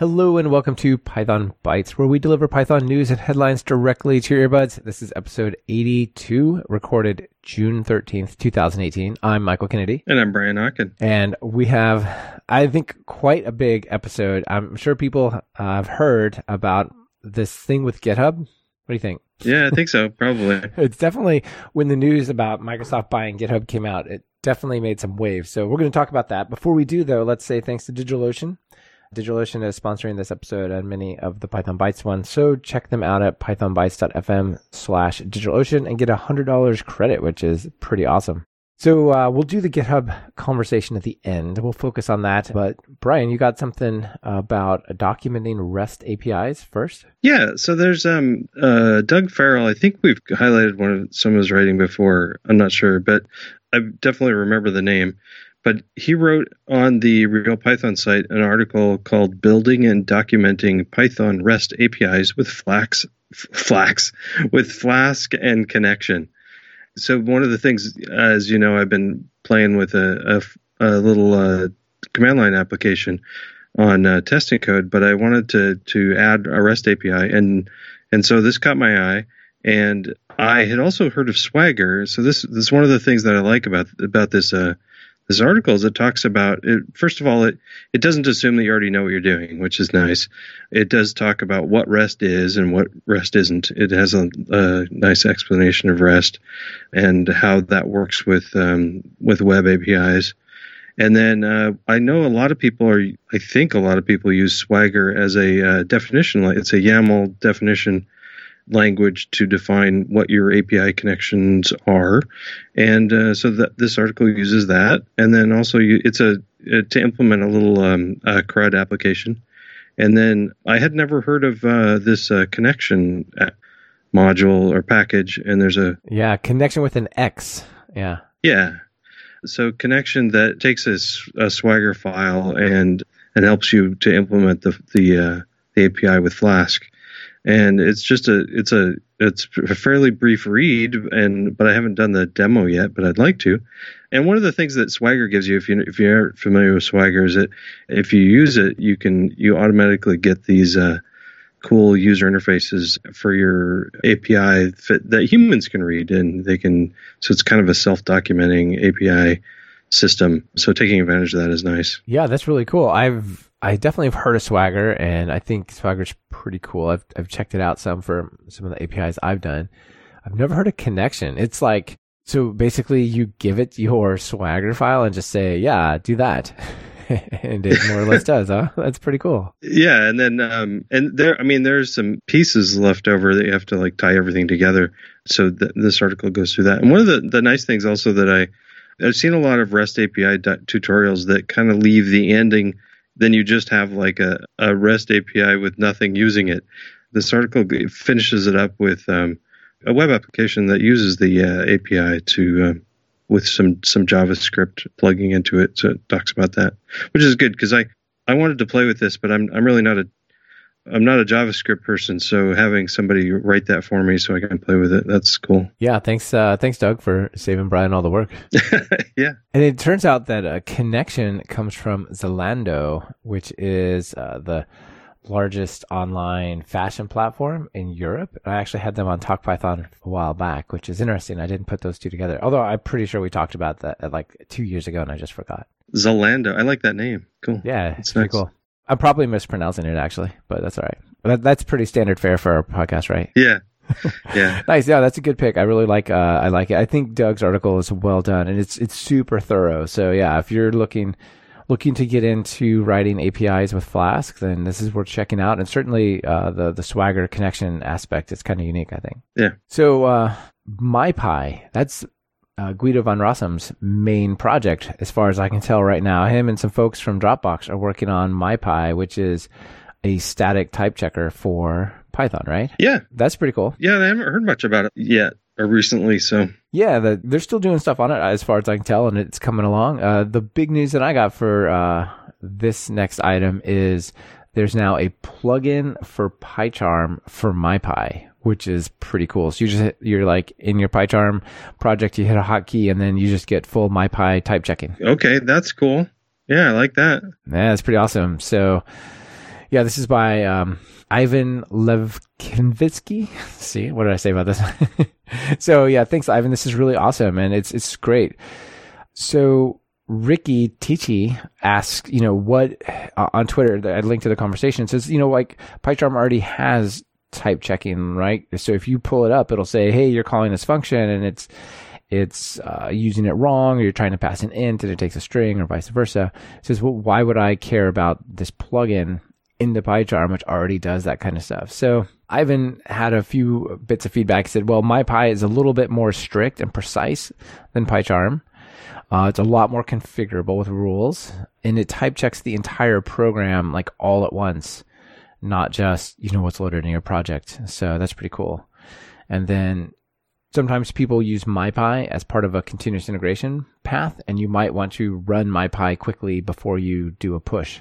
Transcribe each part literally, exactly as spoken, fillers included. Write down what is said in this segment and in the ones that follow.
Hello and welcome to Python Bytes, where we deliver Python news and headlines directly to your earbuds. This is episode eighty-two, recorded June thirteenth, two thousand eighteen. I'm Michael Kennedy. And I'm Brian Ocken. And we have, I think, quite a big episode. I'm sure people have heard about this thing with GitHub. What do you think? Yeah, I think so, probably. It's definitely, when the news about Microsoft buying GitHub came out, it definitely made some waves. So we're going to talk about that. Before we do, though, let's say thanks to DigitalOcean. DigitalOcean is sponsoring this episode and many of the Python Bytes ones, so check them out at python bytes dot f m slash DigitalOcean and get one hundred dollars credit, which is pretty awesome. So uh, we'll do the GitHub conversation at the end. We'll focus on that. But Brian, you got something about documenting REST A P Is first? Yeah. So there's um, uh, Doug Farrell. I think we've highlighted one of some of his writing before. I'm not sure, but I definitely remember the name. But he wrote on the Real Python site an article called Building and Documenting Python REST A P Is with Flask, Flask, with Flask and Connexion. So one of the things, as you know, I've been playing with a, a, a little uh, command line application on uh, testing code, but I wanted to to add a REST A P I. And, and so this caught my eye. And I had also heard of Swagger. So this, this is one of the things that I like about, about this uh This article is it talks about, it, first of all, it, it doesn't assume that you already know what you're doing, which is nice. It does talk about what REST is and what REST isn't. It has a, a nice explanation of REST and how that works with um, with web A P Is. And then uh, I know a lot of people are, I think a lot of people use Swagger as a uh, definition. It's a YAML definition language to define what your A P I connections are. And uh, so that this article uses that. And then also you, it's a, it, to implement a little um, uh, CRUD application. And then I had never heard of uh, this uh, connection module or package. And there's a... Yeah, connection with an X. Yeah. Yeah. So connection that takes a, a Swagger file and and helps you to implement the the, uh, the A P I with Flask. And it's just a it's a it's a fairly brief read, and but I haven't done the demo yet, but I'd like to. And one of the things that Swagger gives you, if you if you aren't familiar with Swagger, is that if you use it, you can you automatically get these uh, cool user interfaces for your A P I fit that humans can read, and they can. So it's kind of a self-documenting A P I system. So taking advantage of that is nice. Yeah, that's really cool. I've I definitely have heard of Swagger, and I think Swagger's pretty cool. I've I've checked it out some for some of the A P Is I've done. I've never heard of Connexion. It's like, so basically you give it your Swagger file and just say, yeah, do that. And it more or less does, huh? That's pretty cool. Yeah, and then, um, and there, I mean, there's some pieces left over that you have to like tie everything together. So th- this article goes through that. And one of the, the nice things also that I, I've seen a lot of REST A P I d- tutorials that kind of leave the ending. Then you just have like a, a REST A P I with nothing using it. This article finishes it up with um, a web application that uses the uh, A P I to uh, with some, some JavaScript plugging into it. So it talks about that, which is good because I, I wanted to play with this, but I'm I'm really not a I'm not a JavaScript person. So having somebody write that for me so I can play with it, that's cool. Yeah, thanks, uh, thanks, Doug, for saving Brian all the work. Yeah. And it turns out that a connection comes from Zalando, which is uh, the largest online fashion platform in Europe. I actually had them on Talk Python a while back, which is interesting. I didn't put those two together, although I'm pretty sure we talked about that like two years ago and I just forgot. Zalando. I like that name. Cool. Yeah, it's pretty nice. Cool. I'm probably mispronouncing it, actually, but that's all right. That, that's pretty standard fare for our podcast, right? Yeah. Yeah. Nice. Yeah, that's a good pick. I really like uh, I like it. I think Doug's article is well done, and it's it's super thorough. So, yeah, if you're looking looking to get into writing A P Is with Flask, then this is worth checking out. And certainly uh, the, the Swagger connection aspect is kind of unique, I think. Yeah. So uh, MyPy, that's... Uh, Guido van Rossum's main project, as far as I can tell right now. Him and some folks from Dropbox are working on MyPy, which is a static type checker for Python, right? Yeah. That's pretty cool. Yeah, I haven't heard much about it yet or recently, so... Yeah, the, they're still doing stuff on it, as far as I can tell, and it's coming along. Uh, the big news that I got for uh, this next item is there's now a plugin for PyCharm for MyPy, which is pretty cool. So you just, you're like in your PyCharm project, you hit a hotkey and then you just get full MyPy type checking. Okay. That's cool. Yeah. I like that. Yeah. That's pretty awesome. So Yeah, this is by um, Ivan Levkinvitsky. See, what did I say about this? So yeah, thanks, Ivan. This is really awesome, and it's it's great. So Ricky Titi asks, you know, what uh, on Twitter, I linked to the conversation, says, you know, like PyCharm already has type checking, right? So if you pull it up, it'll say, hey, you're calling this function, and it's it's uh, using it wrong, or you're trying to pass an int, and it takes a string, or vice versa. It says, well, why would I care about this plugin into PyCharm, which already does that kind of stuff? So Ivan had a few bits of feedback. He said, well, MyPy is a little bit more strict and precise than PyCharm. Uh, it's a lot more configurable with rules, and it type checks the entire program like all at once, not just, you know, what's loaded in your project. So that's pretty cool. And then sometimes people use MyPy as part of a continuous integration path, and you might want to run MyPy quickly before you do a push,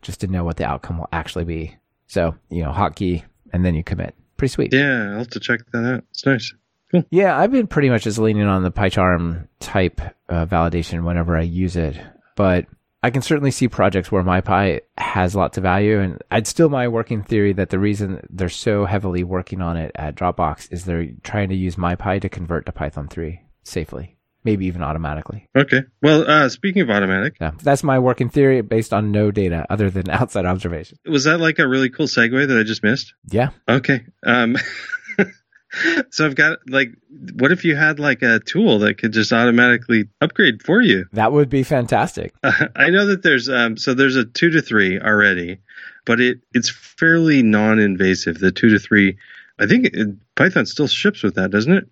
just to know what the outcome will actually be. So, you know, hotkey, and then you commit. Pretty sweet. Yeah, I'll have to check that out. It's nice. Cool. Yeah, I've been pretty much just leaning on the PyCharm type uh, validation whenever I use it, but I can certainly see projects where MyPy has lots of value, and I'd still my working theory that the reason they're so heavily working on it at Dropbox is they're trying to use MyPy to convert to Python three safely, maybe even automatically. Okay. Well, uh, speaking of automatic. Yeah, that's my working theory based on no data other than outside observation. Was that like a really cool segue that I just missed? Yeah. Okay. Um, so I've got like, what if you had like a tool that could just automatically upgrade for you? That would be fantastic. Uh, I know that there's, um, so there's a two to three already, but it, it's fairly non-invasive. The two to three, I think it, Python still ships with that, doesn't it?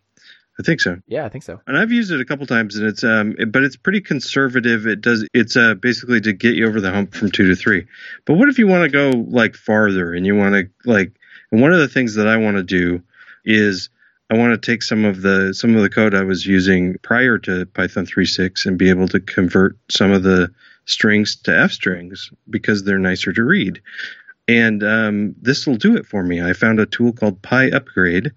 I think so. Yeah, I think so. And I've used it a couple times, and it's um, it, but it's pretty conservative. It does, it's uh, basically to get you over the hump from two to three. But what if you want to go like farther, and you want to like, and one of the things that I want to do is I want to take some of the some of the code I was using prior to Python three point six and be able to convert some of the strings to F strings because they're nicer to read. And um, this will do it for me. I found a tool called PyUpgrade,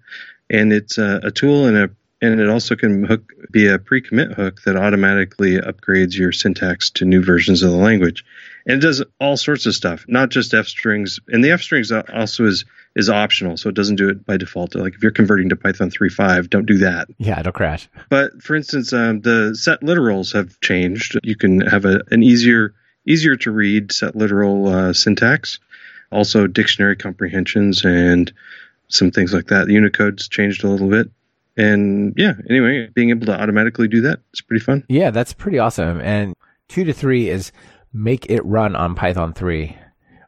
and it's uh, a tool in a And it also can hook, be a pre-commit hook that automatically upgrades your syntax to new versions of the language. And it does all sorts of stuff, not just F strings. And the F strings also is is optional, so it doesn't do it by default. Like if you're converting to Python three point five, don't do that. Yeah, it'll crash. But for instance, um, the set literals have changed. You can have a, an easier easier to read set literal uh, syntax, also dictionary comprehensions and some things like that. The Unicode's changed a little bit. And yeah, anyway, being able to automatically do that is pretty fun. Yeah, that's pretty awesome. And two to three is make it run on Python three,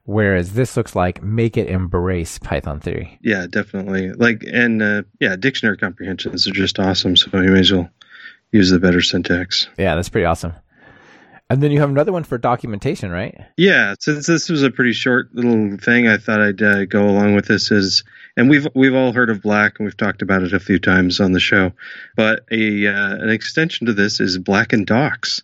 whereas this looks like make it embrace Python three. Yeah, definitely. Like, and uh, yeah, dictionary comprehensions are just awesome. So you may as well use the better syntax. Yeah, that's pretty awesome. And then you have another one for documentation, right? Yeah. Since this was a pretty short little thing, I thought I'd uh, go along with this. Is and we've we've all heard of Black, and we've talked about it a few times on the show. But a uh, an extension to this is Black and Docs.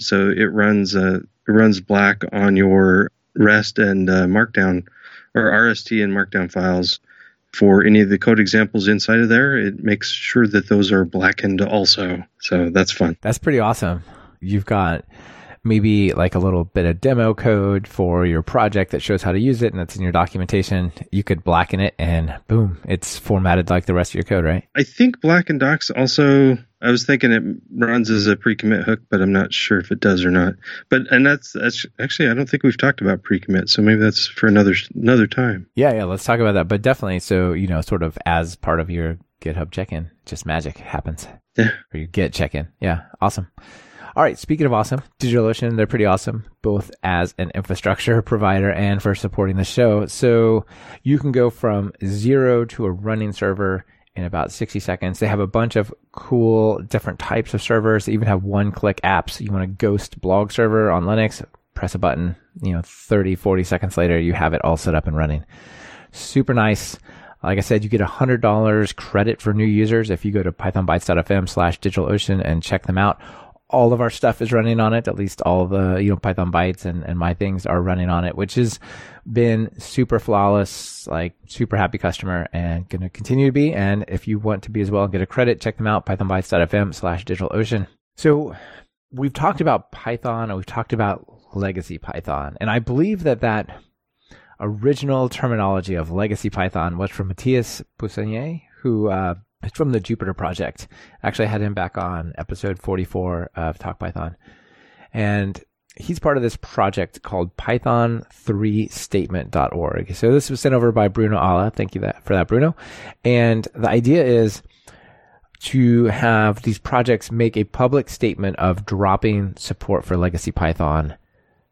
So it runs uh, it runs Black on your REST and uh, Markdown, or R S T and Markdown files. For any of the code examples inside of there, it makes sure that those are blackened also. So that's fun. That's pretty awesome. You've got maybe like a little bit of demo code for your project that shows how to use it, and that's in your documentation. You could blacken it, and boom, it's formatted like the rest of your code, right? I think Black and Docs also, I was thinking it runs as a pre-commit hook, but I'm not sure if it does or not. But and that's, that's actually, I don't think we've talked about pre-commit, so maybe that's for another another time. Yeah, yeah, let's talk about that. But definitely, so, you know, sort of as part of your GitHub check-in, just magic happens. Yeah. Or your Git check-in. Yeah, awesome. All right, speaking of awesome, DigitalOcean, they're pretty awesome, both as an infrastructure provider and for supporting the show. So you can go from zero to a running server in about sixty seconds. They have a bunch of cool different types of servers. They even have one-click apps. You want a ghost blog server on Linux, press a button, you know, thirty, forty seconds later, you have it all set up and running. Super nice. Like I said, you get one hundred dollars credit for new users if you go to python bytes dot f m slash digital ocean and check them out. All of our stuff is running on it. At least all the, you know, Python Bytes and, and my things are running on it, which has been super flawless, like super happy customer, and going to continue to be. And if you want to be as well and get a credit, check them out, python bytes dot f m slash digital ocean. So we've talked about Python, and we've talked about legacy Python. And I believe that that original terminology of legacy Python was from Matthias Poussinier, who uh, is from the Jupyter project. Actually, I had him back on episode forty-four of Talk Python. And he's part of this project called python three statement dot org. So this was sent over by Bruno Alla. Thank you that, for that, Bruno. And the idea is to have these projects make a public statement of dropping support for legacy Python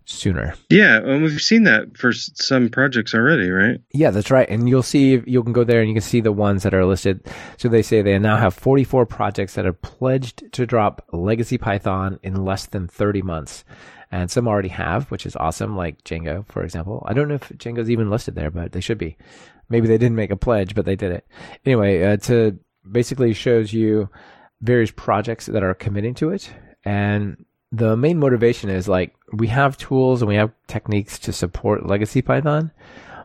sooner. Yeah, and we've seen that for some projects already, right? Yeah, that's right. And you'll see, you can go there and you can see the ones that are listed. So they say they now have forty-four projects that are pledged to drop legacy Python in less than thirty months. And some already have, which is awesome, like Django, for example. I don't know if Django's even listed there, but they should be. Maybe they didn't make a pledge, but they did it. Anyway, uh, to basically shows you various projects that are committing to it. And the main motivation is like, we have tools and we have techniques to support legacy Python,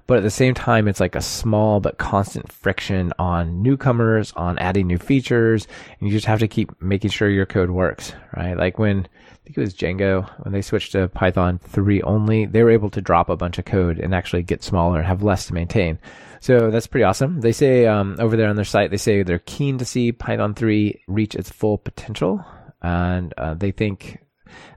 but at the same time, it's like a small but constant friction on newcomers, on adding new features, and you just have to keep making sure your code works, right? Like when, I think it was Django, when they switched to Python three only, they were able to drop a bunch of code and actually get smaller and have less to maintain. So that's pretty awesome. They say um, over there on their site, they say they're keen to see Python three reach its full potential, and uh, they think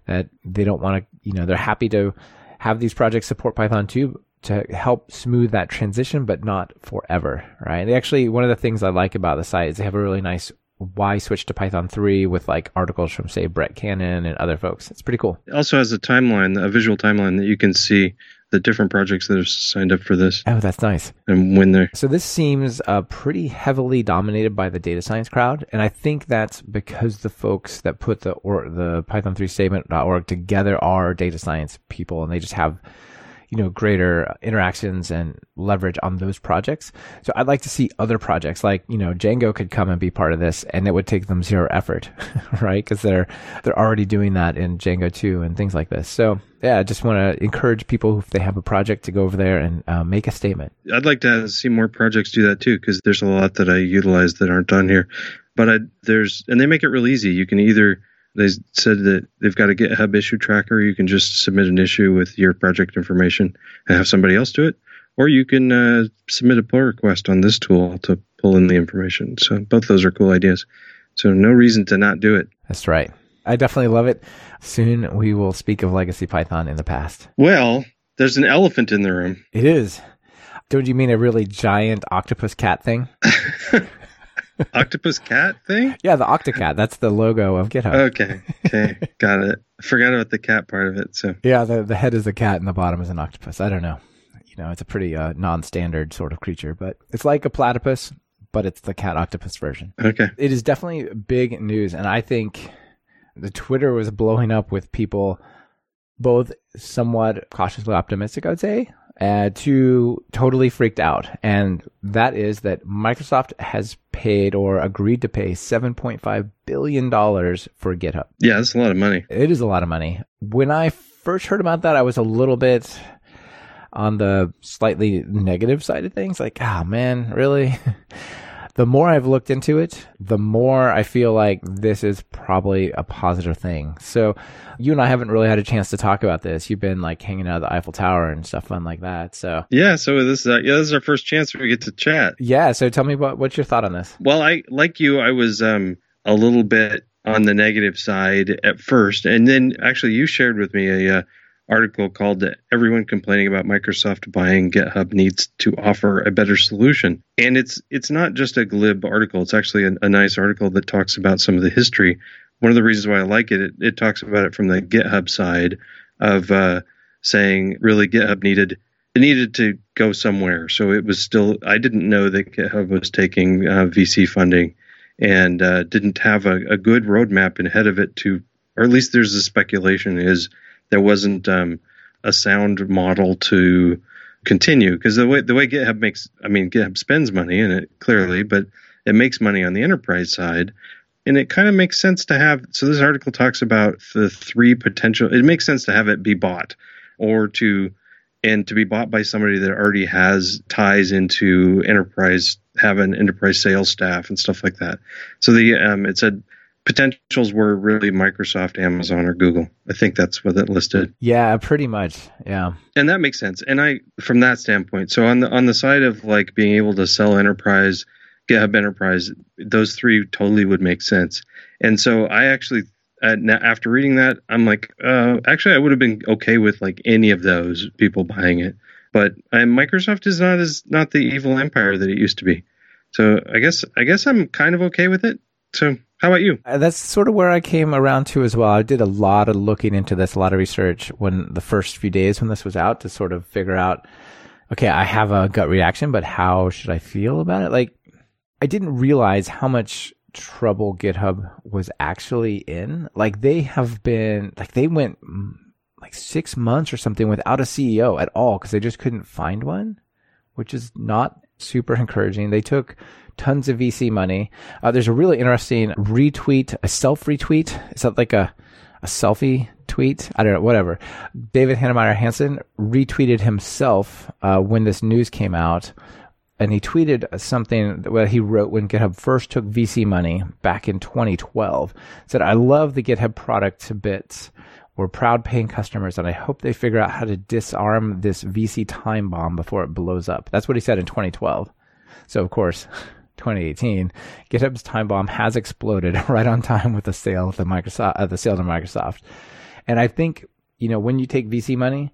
that they don't want to, you know, they're happy to have these projects support Python two to help smooth that transition, but not forever, right? They actually, one of the things I like about the site is they have a really nice why switch to Python three with like articles from, say, Brett Cannon and other folks. It's pretty cool. It also has a timeline, a visual timeline that you can see the different projects that have signed up for this. Oh, that's nice. And when they're... So this seems uh, pretty heavily dominated by the data science crowd, and I think that's because the folks that put the or the python three statement dot org together are data science people, and they just have, you know, greater interactions and leverage on those projects. So I'd like to see other projects like, you know, Django could come and be part of this, and it would take them zero effort, right? Because they're they're already doing that in Django two and things like this. So yeah, I just want to encourage people, if they have a project, to go over there and uh, make a statement. I'd like to see more projects do that too, because there's a lot that I utilize that aren't done here. But I, there's, and they make it real easy. You can either, they said that they've got a GitHub issue tracker. You can just submit an issue with your project information and have somebody else do it. Or you can uh, submit a pull request on this tool to pull in the information. So both those are cool ideas. So no reason to not do it. That's right. I definitely love it. Soon we will speak of legacy Python in the past. Well, there's an elephant in the room. It is. Don't you mean a really giant octopus cat thing? Octopus cat thing? Yeah, the Octocat. That's the logo of GitHub. Okay. Okay. Got it. I forgot about the cat part of it. So yeah, the, the head is a cat and the bottom is an octopus. I don't know. You know, it's a pretty uh, non-standard sort of creature, but it's like a platypus, but it's the cat octopus version. Okay. It is definitely big news, and I think the Twitter was blowing up with people both somewhat cautiously optimistic, I would say, Uh, to totally freaked out. And that is that Microsoft has paid or agreed to pay seven point five billion dollars for GitHub. Yeah, that's a lot of money. It is a lot of money. When I first heard about that, I was a little bit on the slightly negative side of things. Like, ah, oh, man, really? The more I've looked into it, the more I feel like this is probably a positive thing. So you and I haven't really had a chance to talk about this. You've been like hanging out at the Eiffel Tower and stuff fun like that. So yeah, so this is, uh, yeah, this is our first chance we get to chat. Yeah, so tell me what, what's your thought on this? Well, I like you, I was um, a little bit on the negative side at first. And then actually you shared with me a uh, article called "Everyone Complaining About Microsoft Buying GitHub Needs to Offer a Better Solution." And it's it's not just a glib article. It's actually a, a nice article that talks about some of the history. One of the reasons why I like it, it, it talks about it from the GitHub side of uh, saying really GitHub needed it needed to go somewhere. So it was still, I didn't know that GitHub was taking uh, V C funding and uh, didn't have a, a good roadmap ahead of it to, or at least there's a speculation is, there wasn't um, a sound model to continue, because the way the way GitHub makes, I mean, GitHub spends money in it clearly, but it makes money on the enterprise side, and it kind of makes sense to have. So this article talks about the three potential. It makes sense to have it be bought, or to and to be bought by somebody that already has ties into enterprise, have an enterprise sales staff and stuff like that. So the um, it said potentials were really Microsoft, Amazon, or Google. I think that's what it listed. Yeah, pretty much. Yeah. And that makes sense. And I, from that standpoint, so on the, on the side of like being able to sell enterprise, GitHub Enterprise, those three totally would make sense. And so I actually, uh, now after reading that, I'm like, uh, actually, I would have been okay with like any of those people buying it. But uh, Microsoft is not as not the evil empire that it used to be. So I guess I guess I'm kind of okay with it. So how about you? Uh, that's sort of where I came around to as well. I did a lot of looking into this, a lot of research when the first few days when this was out to sort of figure out, okay, I have a gut reaction, but how should I feel about it? Like, I didn't realize how much trouble GitHub was actually in. Like, they have been, like, they went like six months or something without a C E O at all because they just couldn't find one, which is not super encouraging. They took tons of V C money. Uh, there's a really interesting retweet, a self-retweet. Is that like a, a selfie tweet? I don't know, whatever. David Hannemeyer Hansen retweeted himself uh, when this news came out. And he tweeted something that he wrote when GitHub first took V C money back in twenty twelve. It said, "I love the GitHub product to bits. We're proud paying customers, and I hope they figure out how to disarm this V C time bomb before it blows up." That's what he said in twenty twelve. So, of course, twenty eighteen, GitHub's time bomb has exploded right on time with the sale to Microsoft. Uh, the sale to Microsoft. And I think, you know, when you take V C money,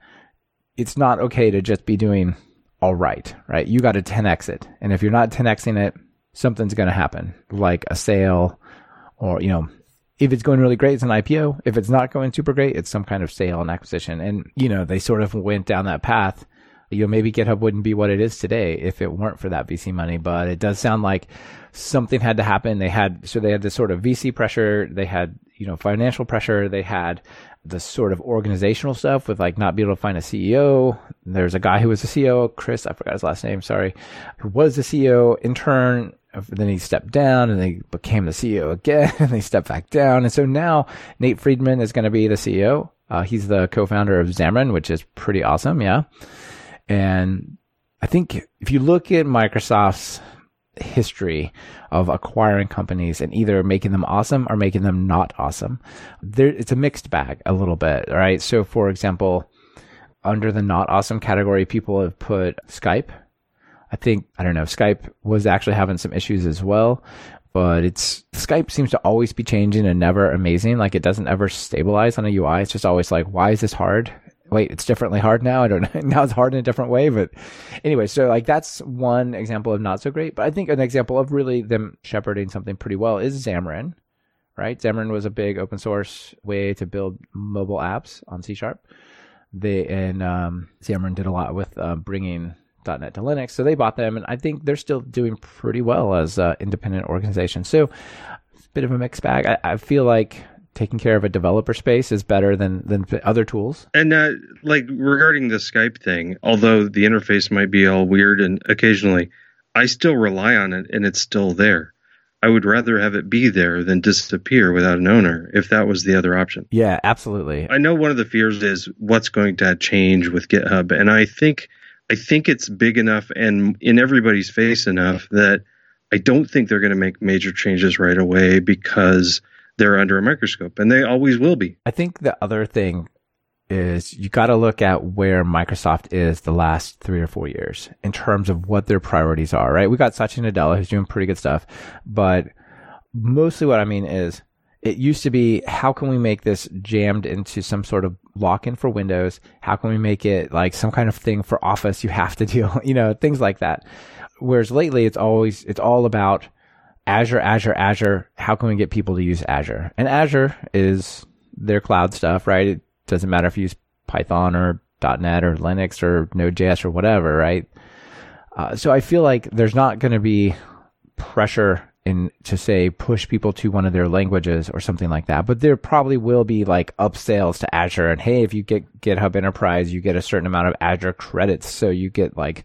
it's not okay to just be doing all right, right? You got to ten x it. And if you're not ten xing it, something's going to happen, like a sale or, you know, if it's going really great, it's an I P O. If it's not going super great, it's some kind of sale and acquisition. And, you know, they sort of went down that path. You know, maybe GitHub wouldn't be what it is today if it weren't for that V C money. But it does sound like something had to happen. They had, so they had this sort of V C pressure. They had, you know, financial pressure. They had the sort of organizational stuff with like not being able to find a C E O. There's a guy who was a C E O, Chris, I forgot his last name, sorry, who was the C E O intern. Then he stepped down and they became the C E O again and they stepped back down. And so now Nat Friedman is going to be the C E O. Uh, he's the co-founder of Xamarin, which is pretty awesome. Yeah. And I think if you look at Microsoft's history of acquiring companies and either making them awesome or making them not awesome, there, it's a mixed bag a little bit, all right? So for example, under the not awesome category, people have put Skype. I think, I don't know, Skype was actually having some issues as well, but it's Skype seems to always be changing and never amazing. Like, it doesn't ever stabilize on a U I. It's just always like, why is this hard? Wait, it's differently hard now. I don't know. Now it's hard in a different way. But anyway, so like that's one example of not so great. But I think an example of really them shepherding something pretty well is Xamarin, right? Xamarin was a big open source way to build mobile apps on C Sharp. They and um, Xamarin did a lot with uh, bringing dot net to Linux. So they bought them. And I think they're still doing pretty well as an independent organization. So it's a bit of a mixed bag. I, I feel like taking care of a developer space is better than, than other tools. And uh, like regarding the Skype thing, although the interface might be all weird and occasionally, I still rely on it and it's still there. I would rather have it be there than disappear without an owner if that was the other option. Yeah, absolutely. I know one of the fears is what's going to change with GitHub. And I think, I think it's big enough and in everybody's face enough that I don't think they're going to make major changes right away because they're under a microscope, and they always will be. I think the other thing is you got to look at where Microsoft is the last three or four years in terms of what their priorities are, right? We got Satya Nadella, who's doing pretty good stuff, but mostly what I mean is it used to be, how can we make this jammed into some sort of lock-in for Windows? How can we make it like some kind of thing for Office you have to do, you know, things like that. Whereas lately, it's always, it's all about Azure, Azure, Azure, how can we get people to use Azure? And Azure is their cloud stuff, right? It doesn't matter if you use Python or .NET or Linux or Node.js or whatever, right? Uh, so I feel like there's not going to be pressure in to, say, push people to one of their languages or something like that. But there probably will be like upsales to Azure. And hey, if you get GitHub Enterprise, you get a certain amount of Azure credits. So you get like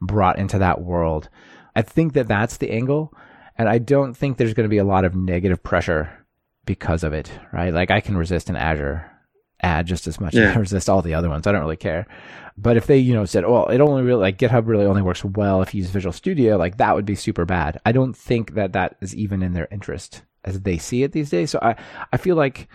brought into that world. I think that that's the angle. And I don't think there's going to be a lot of negative pressure because of it, right? Like, I can resist an Azure ad just as much yeah. as I resist all the other ones. I don't really care. But if they, you know, said, well, it only really, like, GitHub really only works well if you use Visual Studio, like, that would be super bad. I don't think that that is even in their interest as they see it these days. So I, I feel like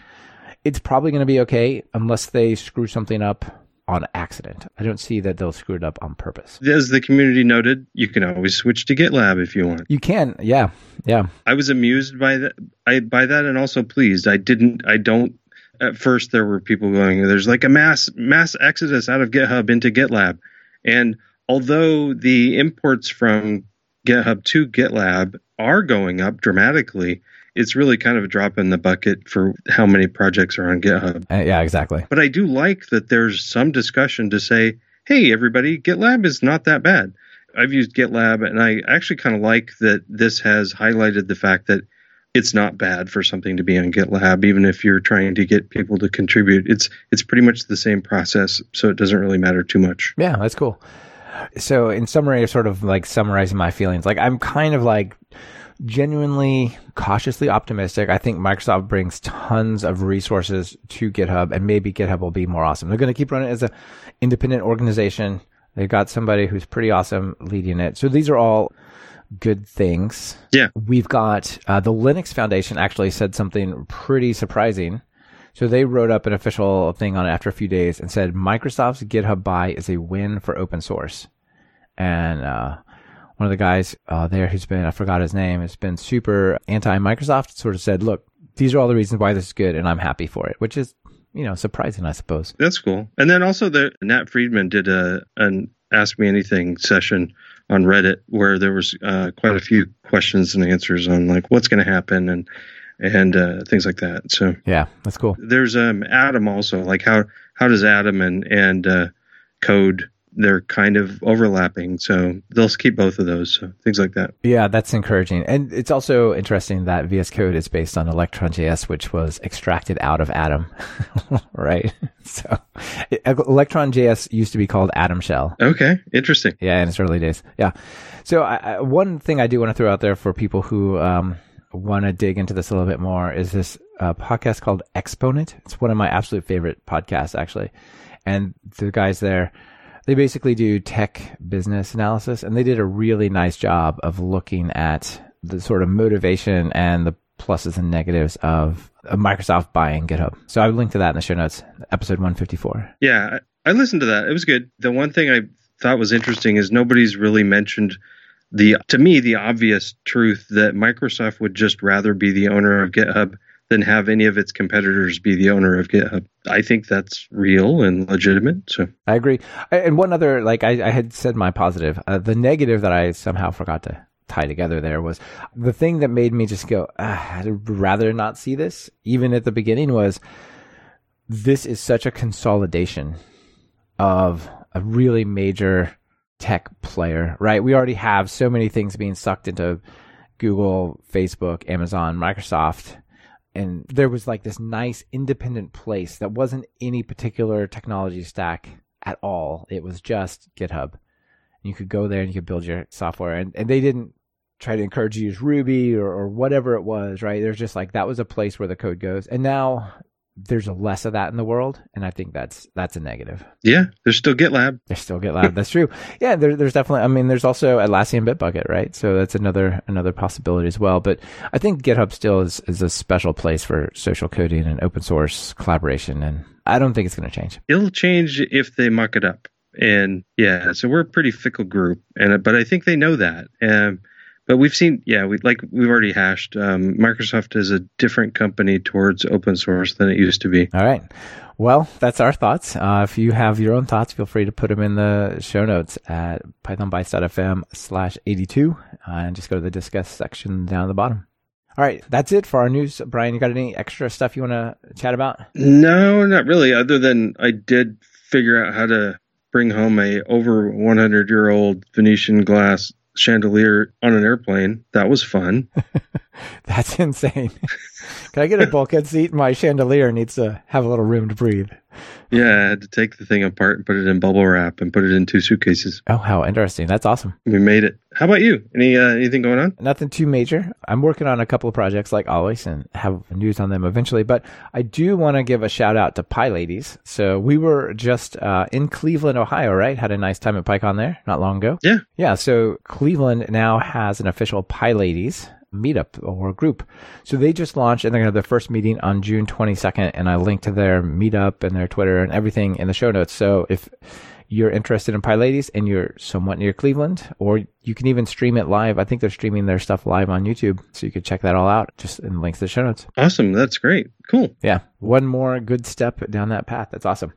it's probably going to be okay unless they screw something up on accident. I don't see that they'll screw it up on purpose. As the community noted, you can always switch to GitLab if you want. You can, yeah, yeah. I was amused by that, I, by that, and also pleased. I didn't, I don't. At first, there were people going, "There's like a mass mass exodus out of GitHub into GitLab," and although the imports from GitHub to GitLab are going up dramatically, it's really kind of a drop in the bucket for how many projects are on GitHub. Uh, yeah, exactly. But I do like that there's some discussion to say, hey, everybody, GitLab is not that bad. I've used GitLab, and I actually kind of like that this has highlighted the fact that it's not bad for something to be on GitLab, even if you're trying to get people to contribute. It's it's pretty much the same process, so it doesn't really matter too much. Yeah, that's cool. So in summary, sort of like summarizing my feelings, like I'm kind of like genuinely cautiously optimistic. I think Microsoft brings tons of resources to GitHub, and maybe GitHub will be more awesome. They're going to keep running as an independent organization. They've got somebody who's pretty awesome leading it. So these are all good things. Yeah. We've got uh, the Linux Foundation actually said something pretty surprising. So they wrote up an official thing on it after a few days and said, Microsoft's GitHub buy is a win for open source. And uh, one of the guys uh, there who's been, I forgot his name, has been super anti-Microsoft, sort of said, look, these are all the reasons why this is good and I'm happy for it, which is, you know, surprising, I suppose. That's cool. And then also the Nat Friedman did a an Ask Me Anything session on Reddit where there was uh, quite a few questions and answers on like what's going to happen and and uh, things like that. So yeah, that's cool. There's um, Atom also, like how, how does Atom and, and uh, code, they're kind of overlapping. So they'll keep both of those, so things like that. Yeah, that's encouraging. And it's also interesting that V S Code is based on Electron J S, which was extracted out of Atom, right? So Electron J S used to be called Atom Shell. Okay, interesting. Yeah, in its early days. Yeah. So I, I, one thing I do want to throw out there for people who... Um, want to dig into this a little bit more is this uh, podcast called Exponent. It's one of my absolute favorite podcasts, actually. And the guys there, they basically do tech business analysis, and they did a really nice job of looking at the sort of motivation and the pluses and negatives of Microsoft buying GitHub. So I would link to that in the show notes, episode one fifty-four. Yeah, I listened to that. It was good. The one thing I thought was interesting is nobody's really mentioned The to me, the obvious truth that Microsoft would just rather be the owner of GitHub than have any of its competitors be the owner of GitHub. I think that's real and legitimate. So I agree. And one other, like I, I had said my positive, uh, the negative that I somehow forgot to tie together there was the thing that made me just go, ah, I'd rather not see this, even at the beginning, was this is such a consolidation of a really major tech player, right? We already have so many things being sucked into Google, Facebook, Amazon, Microsoft. And there was like this nice independent place that wasn't any particular technology stack at all. It was just GitHub. You could go there and you could build your software. And, and they didn't try to encourage you to use Ruby or, or whatever it was, right? There's just like, that was a place where the code goes. And now there's less of that in the world, and I think that's that's a negative. Yeah, there's still GitLab. There's still GitLab. That's true. Yeah, there, there's definitely. I mean, there's also Atlassian Bitbucket, right? So that's another another possibility as well. But I think GitHub still is is a special place for social coding and open source collaboration, and I don't think it's going to change. It'll change if they muck it up, and yeah. So we're a pretty fickle group, and but I think they know that. Um, But we've seen, yeah, we like we've already hashed. Um, Microsoft is a different company towards open source than it used to be. All right. Well, that's our thoughts. Uh, if you have your own thoughts, feel free to put them in the show notes at python bytes dot f m slash eighty-two and just go to the discuss section down at the bottom. All right. That's it for our news. Brian, you got any extra stuff you want to chat about? No, not really. Other than I did figure out how to bring home a over one hundred year old Venetian glass chandelier on an airplane. That was fun. That's insane. Can I get a bulkhead seat? My chandelier needs to have a little room to breathe. Yeah, I had to take the thing apart and put it in bubble wrap and put it in two suitcases. Oh, how interesting. That's awesome. We made it. How about you? Any uh, anything going on? Nothing too major. I'm working on a couple of projects like always and have news on them eventually. But I do want to give a shout out to PyLadies. So we were just uh, in Cleveland, Ohio, right? Had a nice time at PyCon there not long ago. Yeah. Yeah. So Cleveland now has an official PyLadies meetup or group. So they just launched, and they're going to have their first meeting on June twenty-second. And I linked to their meetup and their Twitter and everything in the show notes. So if you're interested in PyLadies and you're somewhat near Cleveland, or you can even stream it live. I think they're streaming their stuff live on YouTube. So you could check that all out just in links to the show notes. Awesome. That's great. Cool. Yeah. One more good step down that path. That's awesome.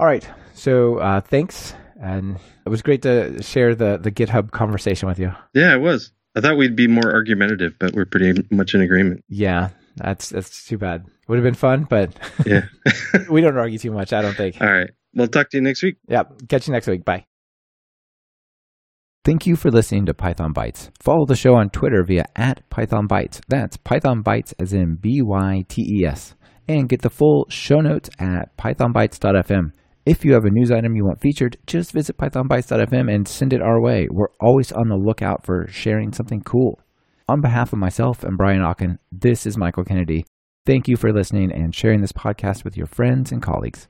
All right. So uh, thanks. And it was great to share the, the GitHub conversation with you. Yeah, it was. I thought we'd be more argumentative, but we're pretty much in agreement. Yeah, that's that's too bad. It would have been fun, but yeah, we don't argue too much, I don't think. All right. We'll talk to you next week. Yeah, catch you next week. Bye. Thank you for listening to Python Bytes. Follow the show on Twitter via at Python Bytes. That's Python Bytes as in B Y T E S. And get the full show notes at python bytes dot f m. If you have a news item you want featured, just visit python bytes dot f m and send it our way. We're always on the lookout for sharing something cool. On behalf of myself and Brian Ocken, this is Michael Kennedy. Thank you for listening and sharing this podcast with your friends and colleagues.